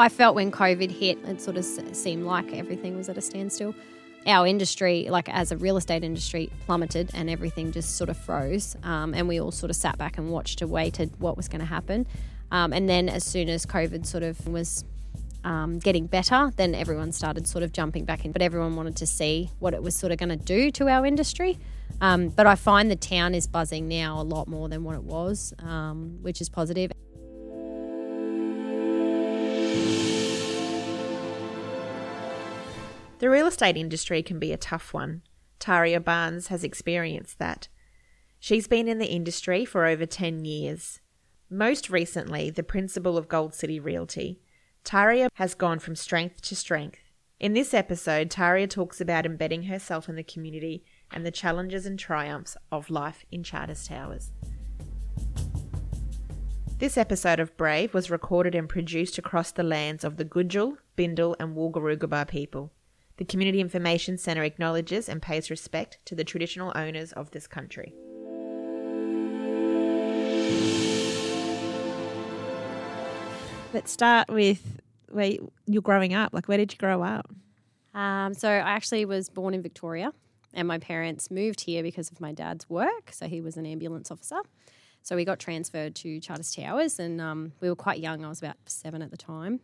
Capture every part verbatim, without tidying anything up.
I felt when COVID hit, it sort of seemed like everything was at a standstill. Our industry, like as a real estate industry, plummeted and everything just sort of froze. Um, and we all sort of sat back and watched and waited what was going to happen. Um, and then as soon as COVID sort of was um, getting better, then everyone started sort of jumping back in. But everyone wanted to see what it was sort of going to do to our industry. Um, but I find the town is buzzing now a lot more than what it was, um, which is positive. The real estate industry can be a tough one. Taria Barnes has experienced that. She's been in the industry for over ten years. Most recently, the principal of Gold City Realty. Taria has gone from strength to strength. In this episode, Taria talks about embedding herself in the community and the challenges and triumphs of life in Charters Towers. This episode of Brave was recorded and produced across the lands of the Gujul, Bindal and Woolgarugabah people. The Community Information Centre acknowledges and pays respect to the traditional owners of this country. Let's start with where you're growing up. Like, where did you grow up? Um, so I actually was born in Victoria and my parents moved here because of my dad's work. So he was an ambulance officer. So we got transferred to Charters Towers and um, we were quite young. I was about seven at the time.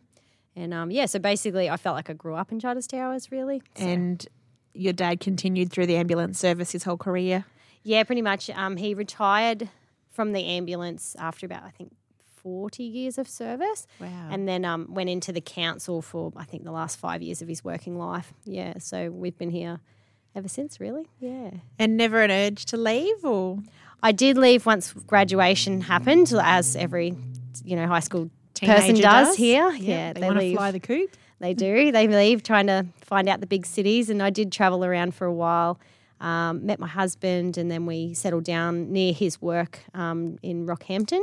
And, um, yeah, so basically I felt like I grew up in Charters Towers, really. So. And your dad continued through the ambulance service his whole career? Yeah, pretty much. Um, he retired from the ambulance after about, I think, forty years of service. Wow. And then um, went into the council for, I think, the last five years of his working life. Yeah, so we've been here ever since, really. Yeah. And never an urge to leave, or? I did leave once graduation happened, as every, you know, high school Teenager person does, does here. Yep. Yeah, they, they want leave. To fly the coop. They do. They leave trying to find out the big cities, and I did travel around for a while, um, met my husband, and then we settled down near his work um, in Rockhampton.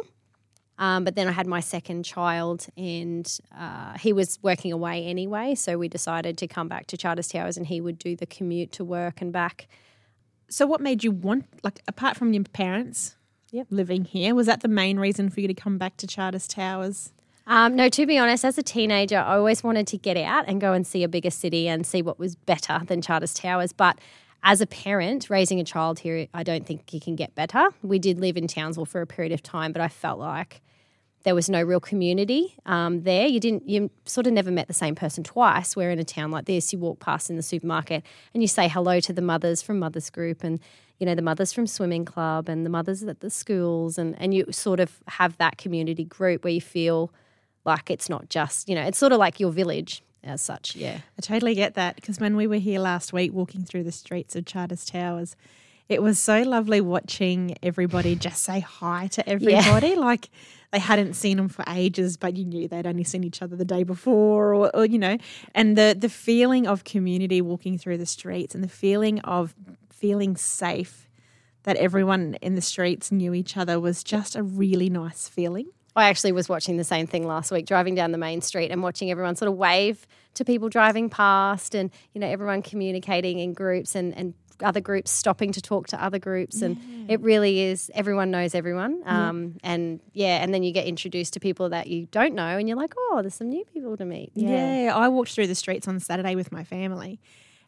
Um, but then I had my second child and uh, he was working away anyway, so we decided to come back to Charters Towers and he would do the commute to work and back. So what made you want, like apart from your parents yep. living here, was that the main reason for you to come back to Charters Towers? Um, no, to be honest, as a teenager, I always wanted to get out and go and see a bigger city and see what was better than Charters Towers. But as a parent, raising a child here, I don't think you can get better. We did live in Townsville for a period of time, but I felt like there was no real community um, there. You didn't, you sort of never met the same person twice. Where in a town like this, you walk past in the supermarket and you say hello to the mothers from Mothers Group and, you know, the mothers from Swimming Club and the mothers at the schools. And, and you sort of have that community group where you feel like it's not just, you know, it's sort of like your village as such, yeah. I totally get that, because when we were here last week walking through the streets of Charters Towers, it was so lovely watching everybody just say hi to everybody. Yeah. Like they hadn't seen them for ages, but you knew they'd only seen each other the day before or, or you know, and the, the feeling of community walking through the streets and the feeling of feeling safe that everyone in the streets knew each other was just a really nice feeling. I actually was watching the same thing last week, driving down the main street and watching everyone sort of wave to people driving past and, you know, everyone communicating in groups and, and other groups stopping to talk to other groups. And yeah. It really is, everyone knows everyone. Um, yeah. And, yeah, and then you get introduced to people that you don't know and you're like, oh, there's some new people to meet. Yeah, yeah I walked through the streets on Saturday with my family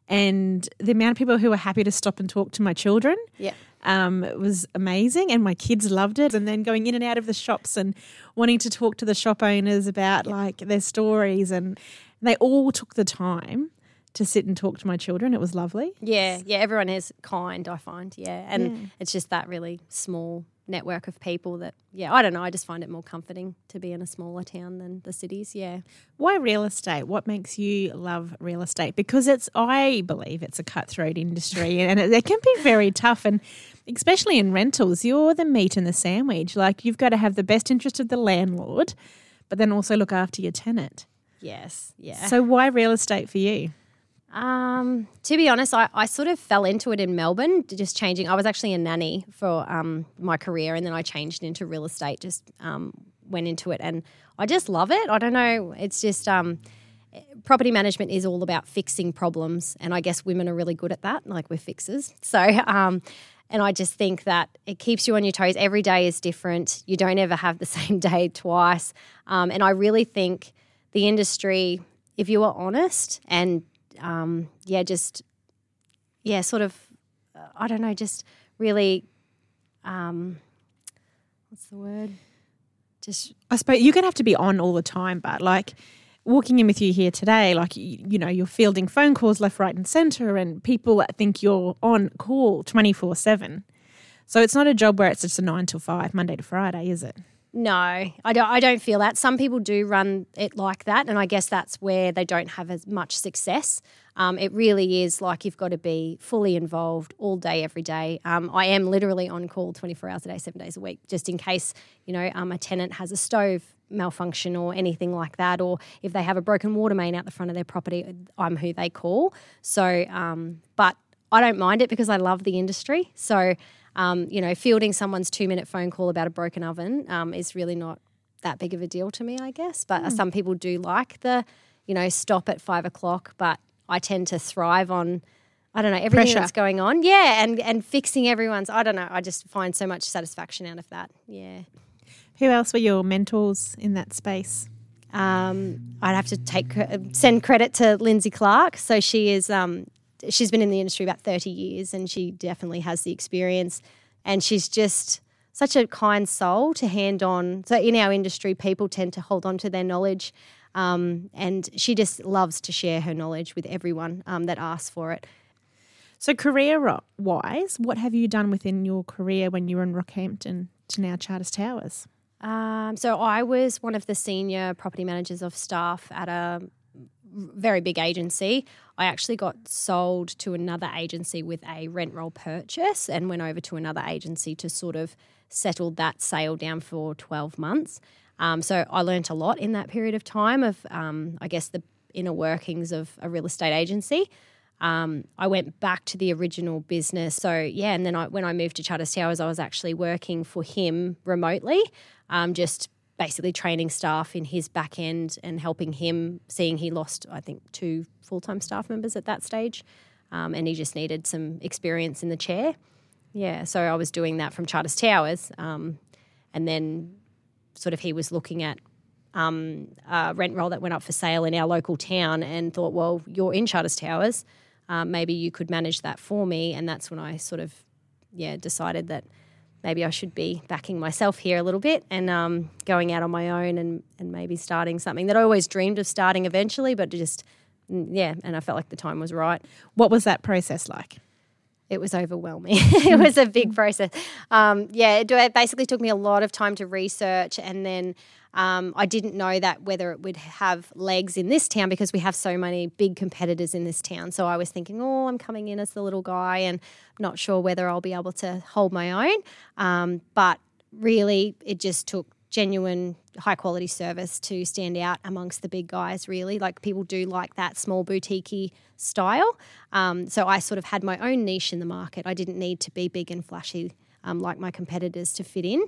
and the amount of people who were happy to stop and talk to my children. Yeah. Um, it was amazing and my kids loved it, and then going in and out of the shops and wanting to talk to the shop owners about like their stories, and they all took the time to sit and talk to my children. It was lovely. Yeah, yeah, everyone is kind, I find, yeah. And yeah. It's just that really small network of people that, yeah, I don't know, I just find it more comforting to be in a smaller town than the cities, yeah. Why real estate? What makes you love real estate? Because it's, I believe it's a cutthroat industry and it, it can be very tough, and especially in rentals, you're the meat and the sandwich. Like you've got to have the best interest of the landlord, but then also look after your tenant. Yes, yeah. So why real estate for you? Um, to be honest, I, I sort of fell into it in Melbourne, just changing. I was actually a nanny for um, my career, and then I changed into real estate, just um, went into it, and I just love it. I don't know. It's just um, property management is all about fixing problems, and I guess women are really good at that, like we're fixers. So um, and I just think that it keeps you on your toes. Every day is different. You don't ever have the same day twice. Um, and I really think – the industry, if you were honest and, um, yeah, just, yeah, sort of, I don't know, just really, um, what's the word? Just I suppose you're going to have to be on all the time, but like walking in with you here today, like, you, you know, you're fielding phone calls left, right and centre and people think you're on call twenty-four seven. So it's not a job where it's just a nine till five, Monday to Friday, is it? No, I don't, I don't feel that. Some people do run it like that, and I guess that's where they don't have as much success. Um, it really is like you've got to be fully involved all day, every day. Um, I am literally on call twenty-four hours a day, seven days a week, just in case, you know, um, a tenant has a stove malfunction or anything like that, or if they have a broken water main out the front of their property, I'm who they call. So, um, but I don't mind it because I love the industry. So, Um, you know, fielding someone's two-minute phone call about a broken oven um, is really not that big of a deal to me, I guess. But mm. some people do like the, you know, stop at five o'clock. But I tend to thrive on, I don't know, everything Pressure. That's going on. Yeah, and, and fixing everyone's, I don't know, I just find so much satisfaction out of that. Yeah. Who else were your mentors in that space? Um, I'd have to take send credit to Lindsay Clark. So she is um, – she's been in the industry about thirty years and she definitely has the experience, and she's just such a kind soul to hand on. So in our industry, people tend to hold on to their knowledge um, and she just loves to share her knowledge with everyone um, that asks for it. So career-wise, what have you done within your career when you were in Rockhampton to now Charters Towers? Um, so I was one of the senior property managers of staff at a very big agency. I actually got sold to another agency with a rent roll purchase and went over to another agency to sort of settle that sale down for twelve months. Um, so I learnt a lot in that period of time of, um, I guess, the inner workings of a real estate agency. Um, I went back to the original business. So, yeah, and then I, when I moved to Charters Towers, I was actually working for him remotely, um, just basically training staff in his back end and helping him, seeing he lost, I think, two full-time staff members at that stage um, and he just needed some experience in the chair. Yeah, so I was doing that from Charters Towers um, and then sort of he was looking at um, a rent roll that went up for sale in our local town and thought, well, you're in Charters Towers, uh, maybe you could manage that for me, and that's when I sort of, yeah, decided that maybe I should be backing myself here a little bit and um, going out on my own and, and maybe starting something that I always dreamed of starting eventually, but just, yeah, and I felt like the time was right. What was that process like? It was overwhelming. It was a big process. Um, yeah, it, it basically took me a lot of time to research, and then um, I didn't know that whether it would have legs in this town because we have so many big competitors in this town. So I was thinking, oh, I'm coming in as the little guy and not sure whether I'll be able to hold my own. Um, but really it just took genuine high-quality service to stand out amongst the big guys, really. Like people do like that small boutique-y style. Um, so I sort of had my own niche in the market. I didn't need to be big and flashy um, like my competitors to fit in.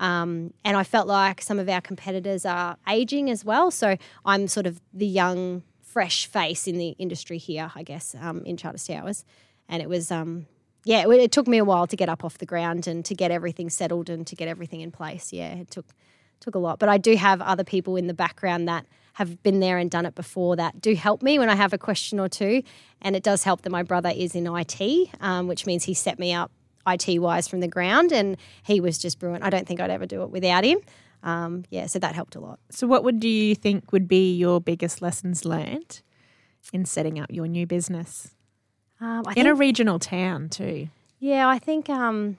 Um, and I felt like some of our competitors are ageing as well. So I'm sort of the young, fresh face in the industry here, I guess, um, in Charters Towers. And it was um, – yeah, it, it took me a while to get up off the ground and to get everything settled and to get everything in place. Yeah, it took took a lot. But I do have other people in the background that have been there and done it before that do help me when I have a question or two, and it does help that my brother is in I T, um, which means he set me up I T-wise from the ground, and he was just brilliant. I don't think I'd ever do it without him. Um, yeah, so that helped a lot. So what would do you think would be your biggest lessons learned in setting up your new business? Um, I in think, a regional town too. Yeah, I think um,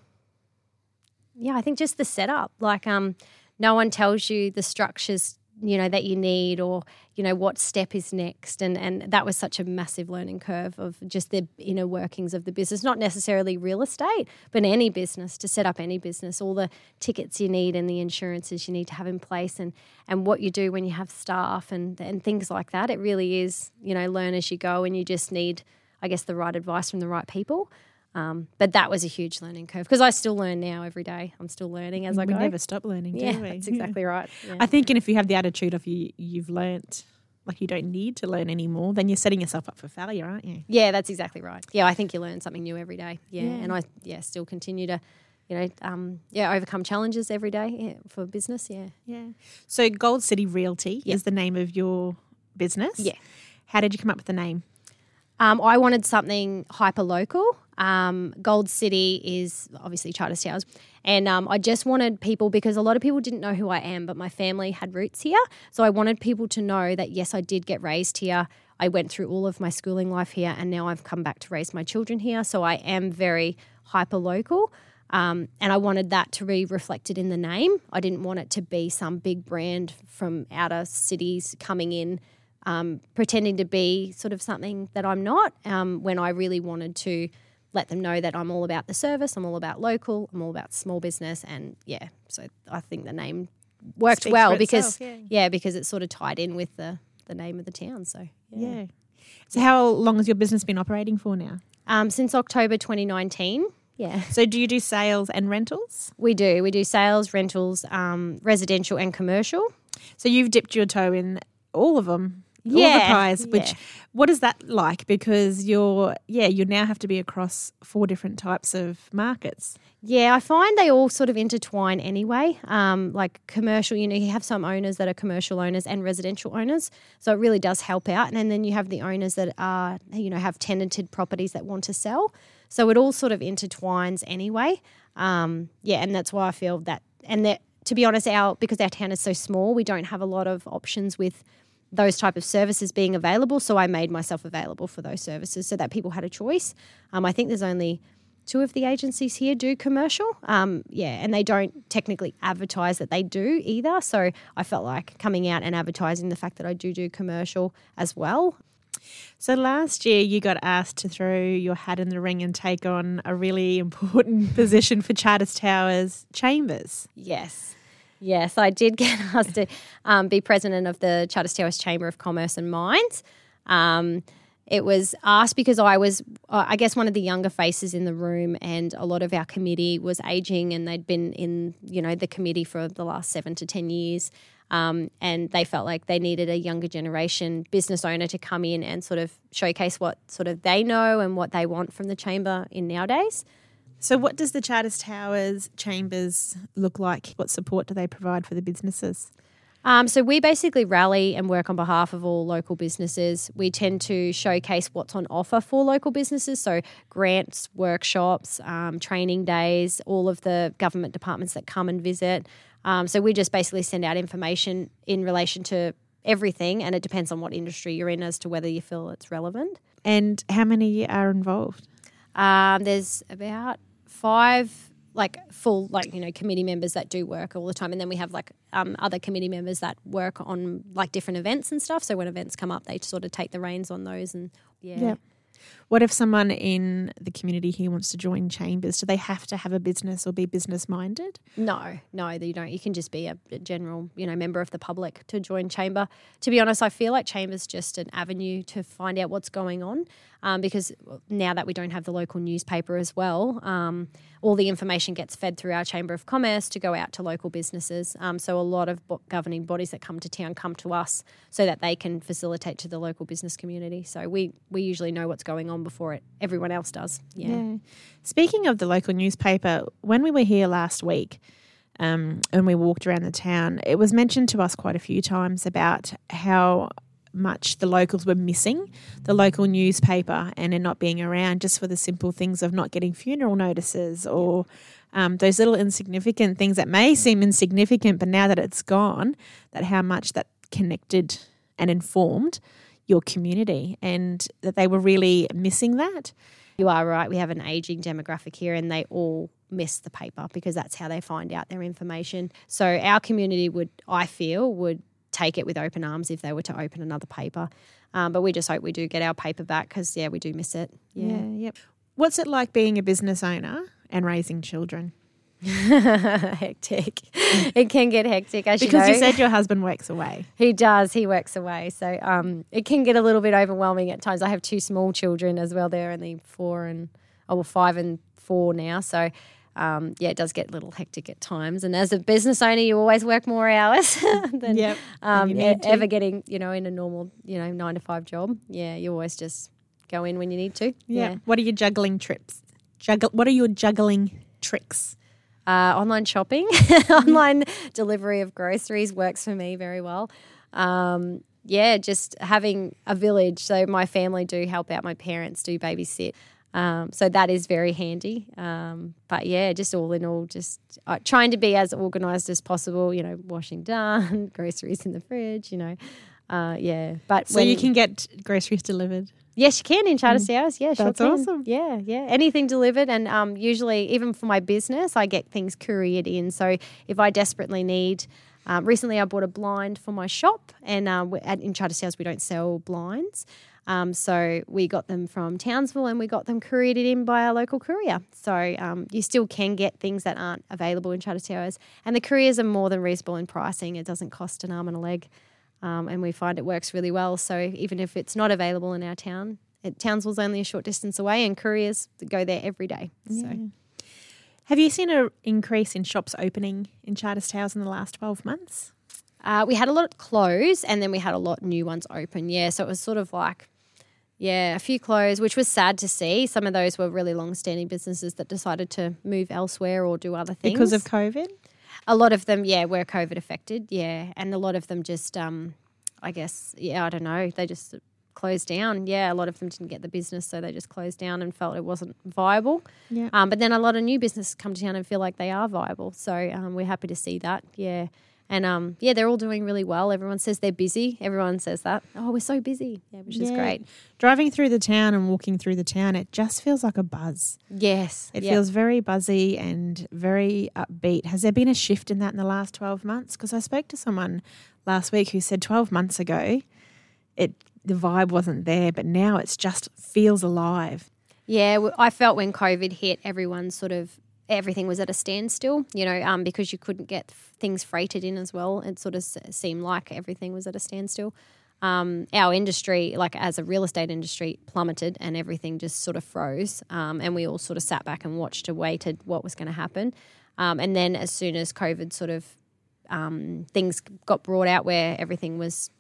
yeah, I think just the setup. Like um, no one tells you the structures, you know, that you need or, you know, what step is next. And, and that was such a massive learning curve of just the inner workings of the business, not necessarily real estate, but any business, to set up any business, all the tickets you need and the insurances you need to have in place and, and what you do when you have staff and, and things like that. It really is, you know, learn as you go, and you just need – I guess the right advice from the right people. Um, but that was a huge learning curve because I still learn now every day. I'm still learning as we I go. We never stop learning, do yeah, we? That's exactly yeah. right. Yeah. I think, and if you have the attitude of you, you've learnt, like you don't need to learn anymore, then you're setting yourself up for failure, aren't you? Yeah, that's exactly right. Yeah, I think you learn something new every day. Yeah, yeah. And I yeah still continue to you know, um, yeah, overcome challenges every day yeah, for business, yeah. Yeah. So Gold City Realty yep. is the name of your business. Yeah. How did you come up with the name? Um, I wanted something hyper-local. Um, Gold City is obviously Charters Towers. And um, I just wanted people, because a lot of people didn't know who I am, but my family had roots here. So I wanted people to know that, yes, I did get raised here. I went through all of my schooling life here, and now I've come back to raise my children here. So I am very hyper-local. Um, and I wanted that to be reflected in the name. I didn't want it to be some big brand from outer cities coming in, um, pretending to be sort of something that I'm not, um, when I really wanted to let them know that I'm all about the service, I'm all about local, I'm all about small business. And, yeah, so I think the name worked Speaks well because, itself, yeah. yeah, because it sort of tied in with the, the name of the town. So, yeah. yeah. So how long has your business been operating for now? Um, since October twenty nineteen. Yeah. So do you do sales and rentals? We do. We do sales, rentals, um, residential and commercial. So you've dipped your toe in all of them, yeah. all the pies, yeah. which what is that like? Because you're, yeah, you now have to be across four different types of markets. Yeah, I find they all sort of intertwine anyway. Um, like commercial, you know, you have some owners that are commercial owners and residential owners. So it really does help out. And then you have the owners that are, you know, have tenanted properties that want to sell. So it all sort of intertwines anyway. Um, yeah, and that's why I feel that – and that, to be honest, our because our town is so small, we don't have a lot of options with those type of services being available. So I made myself available for those services so that people had a choice. Um, I think there's only two of the agencies here do commercial. Um, yeah, and they don't technically advertise that they do either. So I felt like coming out and advertising the fact that I do do commercial as well. So last year you got asked to throw your hat in the ring and take on a really important position for Charters Towers Chambers. Yes, yes, I did get asked to um, be president of the Charters Towers Chamber of Commerce and Mines. Um, it was asked because I was, uh, I guess, one of the younger faces in the room, and a lot of our committee was ageing, and they'd been in, you know, the committee for the last seven to ten years. Um, and they felt like they needed a younger generation business owner to come in and sort of showcase what sort of they know and what they want from the chamber in nowadays. So what does the Charters Towers Chambers look like? What support do they provide for the businesses? Um, so we basically rally and work on behalf of all local businesses. We tend to showcase what's on offer for local businesses, so grants, workshops, um, training days, all of the government departments that come and visit. Um, so we just basically send out information in relation to everything, and it depends on what industry you're in as to whether you feel it's relevant. And how many are involved? Um, there's about five like full, like, you know, committee members that do work all the time. And then we have like um, other committee members that work on like different events and stuff. So when events come up, they sort of take the reins on those and yeah. yeah. What if someone in the community here wants to join Chambers? Do they have to have a business or be business minded? No, no, you don't. You can just be a general, you know, member of the public to join Chamber. To be honest, I feel like Chamber's just an avenue to find out what's going on. Um, because now that we don't have the local newspaper as well, um, all the information gets fed through our Chamber of Commerce to go out to local businesses. Um, so a lot of bo- governing bodies that come to town come to us so that they can facilitate to the local business community. So we, we usually know what's going on before it, everyone else does. Yeah. yeah. Speaking of the local newspaper, when we were here last week, um, and we walked around the town, it was mentioned to us quite a few times about how much the locals were missing the local newspaper and it not being around just for the simple things of not getting funeral notices or um, those little insignificant things that may seem insignificant, but now that it's gone, that how much that connected and informed your community and that they were really missing that. You are right. We have an ageing demographic here and they all miss the paper because that's how they find out their information. So our community would, I feel, would take it with open arms if they were to open another paper. Um, but we just hope we do get our paper back because, yeah, we do miss it. Yeah. yeah. Yep. What's it like being a business owner and raising children? Hectic. It can get hectic, as because you know. Because you said your husband works away. He does. He works away. So um, it can get a little bit overwhelming at times. I have two small children as well. They're only four and – oh, well, five and four now. So – Um, yeah, it does get a little hectic at times. And as a business owner, you always work more hours than yep, um, e- ever getting, you know, in a normal, you know, nine to five job. Yeah, you always just go in when you need to. Yep. Yeah. What are your juggling trips? Juggle. What are your juggling tricks? Uh, online shopping, online delivery of groceries works for me very well. Um, yeah, just having a village. So my family do help out. My parents do babysit. Um, so that is very handy. Um, but yeah, just all in all, just uh, trying to be as organised as possible, you know, washing done, groceries in the fridge, you know. Uh, yeah. But so when, you can get groceries delivered? Yes, you can in Charters Towers. Yeah, that's sure awesome. Yeah, yeah. Anything delivered, and um, usually even for my business, I get things couriered in. So if I desperately need, um, recently I bought a blind for my shop, and uh, at, in Charters Towers we don't sell blinds. Um, so we got them from Townsville and we got them couriered in by our local courier. So um, you still can get things that aren't available in Charters Towers. And the couriers are more than reasonable in pricing. It doesn't cost an arm and a leg. Um, and we find it works really well. So even if it's not available in our town, it, Townsville's only a short distance away and couriers go there every day. Yeah. So, have you seen an increase in shops opening in Charters Towers in the last twelve months? Uh, we had a lot close and then we had a lot new ones open. Yeah, so it was sort of like... Yeah, a few closed, which was sad to see. Some of those were really long-standing businesses that decided to move elsewhere or do other things. Because of COVID? A lot of them, yeah, were COVID affected, yeah. And a lot of them just, um, I guess, yeah, I don't know, they just closed down. Yeah, a lot of them didn't get the business, so they just closed down and felt it wasn't viable. Yeah. Um, but then a lot of new businesses come to town and feel like they are viable. So um, we're happy to see that, yeah. And, um, yeah, they're all doing really well. Everyone says they're busy. Everyone says that. Oh, we're so busy, yeah, which yeah. is great. Driving through the town and walking through the town, it just feels like a buzz. Yes. It yep. feels very buzzy and very upbeat. Has there been a shift in that in the last twelve months? Because I spoke to someone last week who said twelve months ago it the vibe wasn't there, but now it's just feels alive. Yeah, I felt when COVID hit, everyone sort of – everything was at a standstill, you know, um, because you couldn't get f- things freighted in as well. It sort of s- seemed like everything was at a standstill. Um, our industry, like as a real estate industry, plummeted and everything just sort of froze. Um, and we all sort of sat back and watched and waited what was going to happen. Um, and then as soon as COVID sort of um, things got brought out where everything was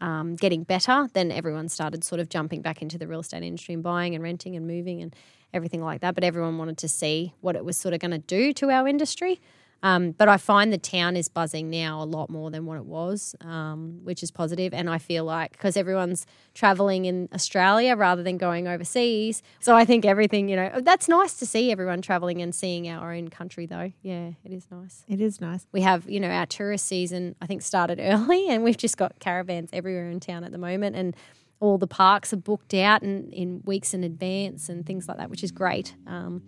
um, getting better, then everyone started sort of jumping back into the real estate industry and buying and renting and moving and everything like that, but everyone wanted to see what it was sort of going to do to our industry. Um, but I find the town is buzzing now a lot more than what it was, um, which is positive. And I feel like because everyone's travelling in Australia rather than going overseas, so I think everything, you know, that's nice to see everyone travelling and seeing our own country though. Yeah, it is nice. It is nice. We have, you know, our tourist season I think started early and we've just got caravans everywhere in town at the moment, and all the parks are booked out in, in weeks in advance and things like that, which is great. Um,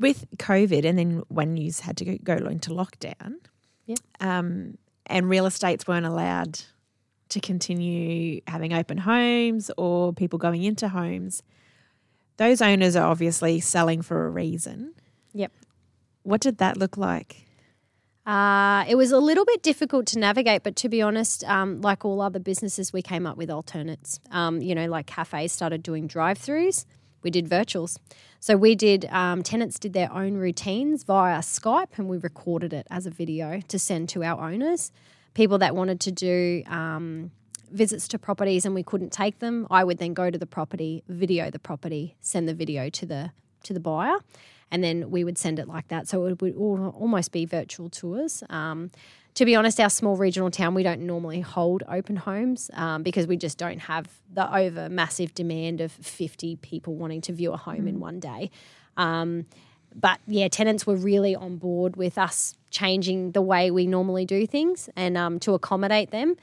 With COVID and then when you had to go, go into lockdown, yeah. um, and real estates weren't allowed to continue having open homes or people going into homes, those owners are obviously selling for a reason. Yep. What did that look like? Uh, it was a little bit difficult to navigate, but to be honest, um, like all other businesses, we came up with alternates. Um, you know, like cafes started doing drive-throughs. We did virtuals. So we did um, – tenants did their own routines via Skype and we recorded it as a video to send to our owners. People that wanted to do um, visits to properties and we couldn't take them, I would then go to the property, video the property, send the video to the to the buyer. And then we would send it like that. So it would almost be virtual tours. Um, to be honest, our small regional town, we don't normally hold open homes um, because we just don't have the over massive demand of fifty people wanting to view a home mm. in one day. Um, but, yeah, tenants were really on board with us changing the way we normally do things and um, to accommodate them.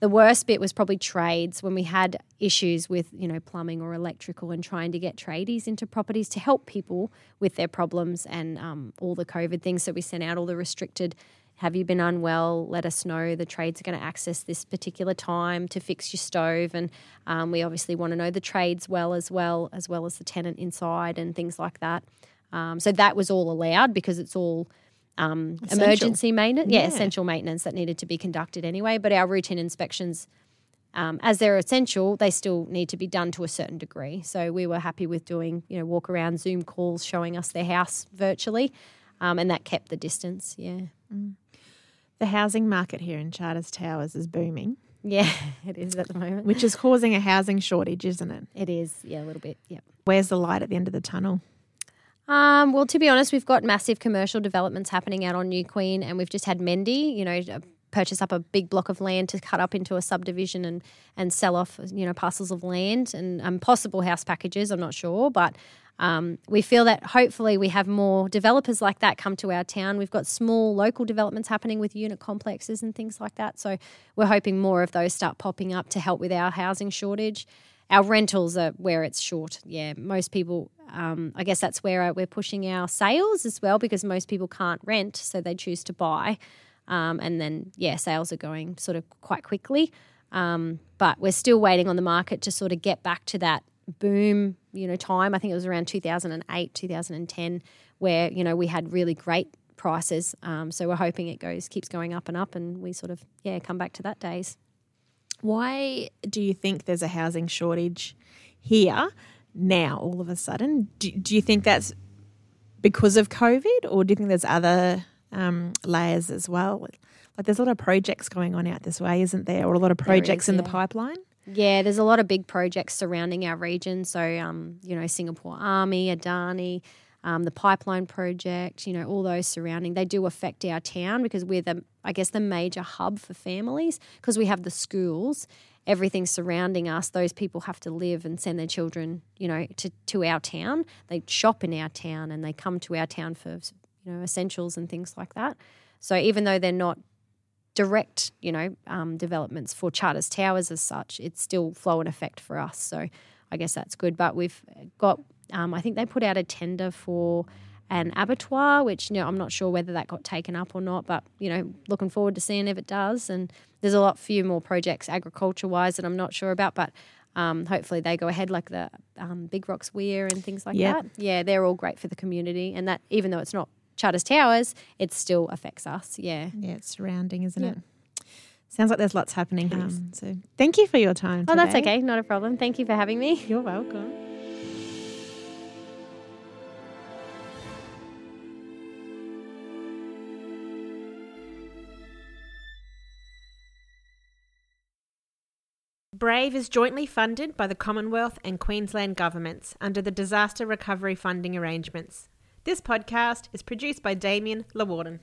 The worst bit was probably trades when we had issues with, you know, plumbing or electrical and trying to get tradies into properties to help people with their problems and um, all the COVID things. So we sent out all the restricted, have you been unwell, let us know, the trades are going to access this particular time to fix your stove. And um, we obviously want to know the trades well as well, as well as the tenant inside and things like that. Um, so that was all allowed because it's all – Um, emergency maintenance, yeah, yeah, essential maintenance that needed to be conducted anyway. But our routine inspections, um, as they're essential, they still need to be done to a certain degree. So we were happy with doing, you know, walk around, Zoom calls, showing us their house virtually, um, and that kept the distance. Yeah, mm. The housing market here in Charters Towers is booming. Yeah, it is at the moment, which is causing a housing shortage, isn't it? It is, yeah, a little bit. Yep. Where's the light at the end of the tunnel? Um, well, to be honest, we've got massive commercial developments happening out on New Queen, and we've just had Mendy, you know, purchase up a big block of land to cut up into a subdivision and, and sell off, you know, parcels of land and um, possible house packages. I'm not sure, but um, we feel that hopefully we have more developers like that come to our town. We've got small local developments happening with unit complexes and things like that. So we're hoping more of those start popping up to help with our housing shortage. Our rentals are where it's short. Yeah, most people, um, I guess that's where we're pushing our sales as well, because most people can't rent, so they choose to buy. Um, and then, yeah, sales are going sort of quite quickly. Um, but we're still waiting on the market to sort of get back to that boom, you know, time. I think it was around two thousand eight, two thousand ten, where, you know, we had really great prices. Um, so we're hoping it goes, keeps going up and up, and we sort of, yeah, come back to that days. Why do you think there's a housing shortage here now all of a sudden? Do, do you think that's because of COVID, or do you think there's other um, layers as well? Like, there's a lot of projects going on out this way, isn't there? Or a lot of projects there is, in yeah. the pipeline? Yeah, there's a lot of big projects surrounding our region. So, um, you know, Singapore Army, Adani, um, the Pipeline Project, you know, all those surrounding. They do affect our town because we're the, I guess, the major hub for families, because we have the schools, everything surrounding us. Those people have to live and send their children, you know, to, to our town. They shop in our town and they come to our town for, you know, essentials and things like that. So even though they're not direct, you know, um, developments for Charters Towers as such, it's still flow and effect for us. So I guess that's good. But we've got, um, I think they put out a tender for an abattoir, which, you know, I'm not sure whether that got taken up or not, but, you know, looking forward to seeing if it does. And there's a lot few more projects agriculture-wise that I'm not sure about, but um, hopefully they go ahead, like the um, Big Rocks Weir and things like yep. that. Yeah, they're all great for the community, and that, even though it's not Charters Towers, it still affects us, yeah. Yeah, it's surrounding, isn't yep. it? Sounds like there's lots happening. Um, so thank you for your time today. Oh, that's okay, not a problem. Thank you for having me. You're welcome. Brave is jointly funded by the Commonwealth and Queensland governments under the Disaster Recovery Funding Arrangements. This podcast is produced by Damien Lewarden.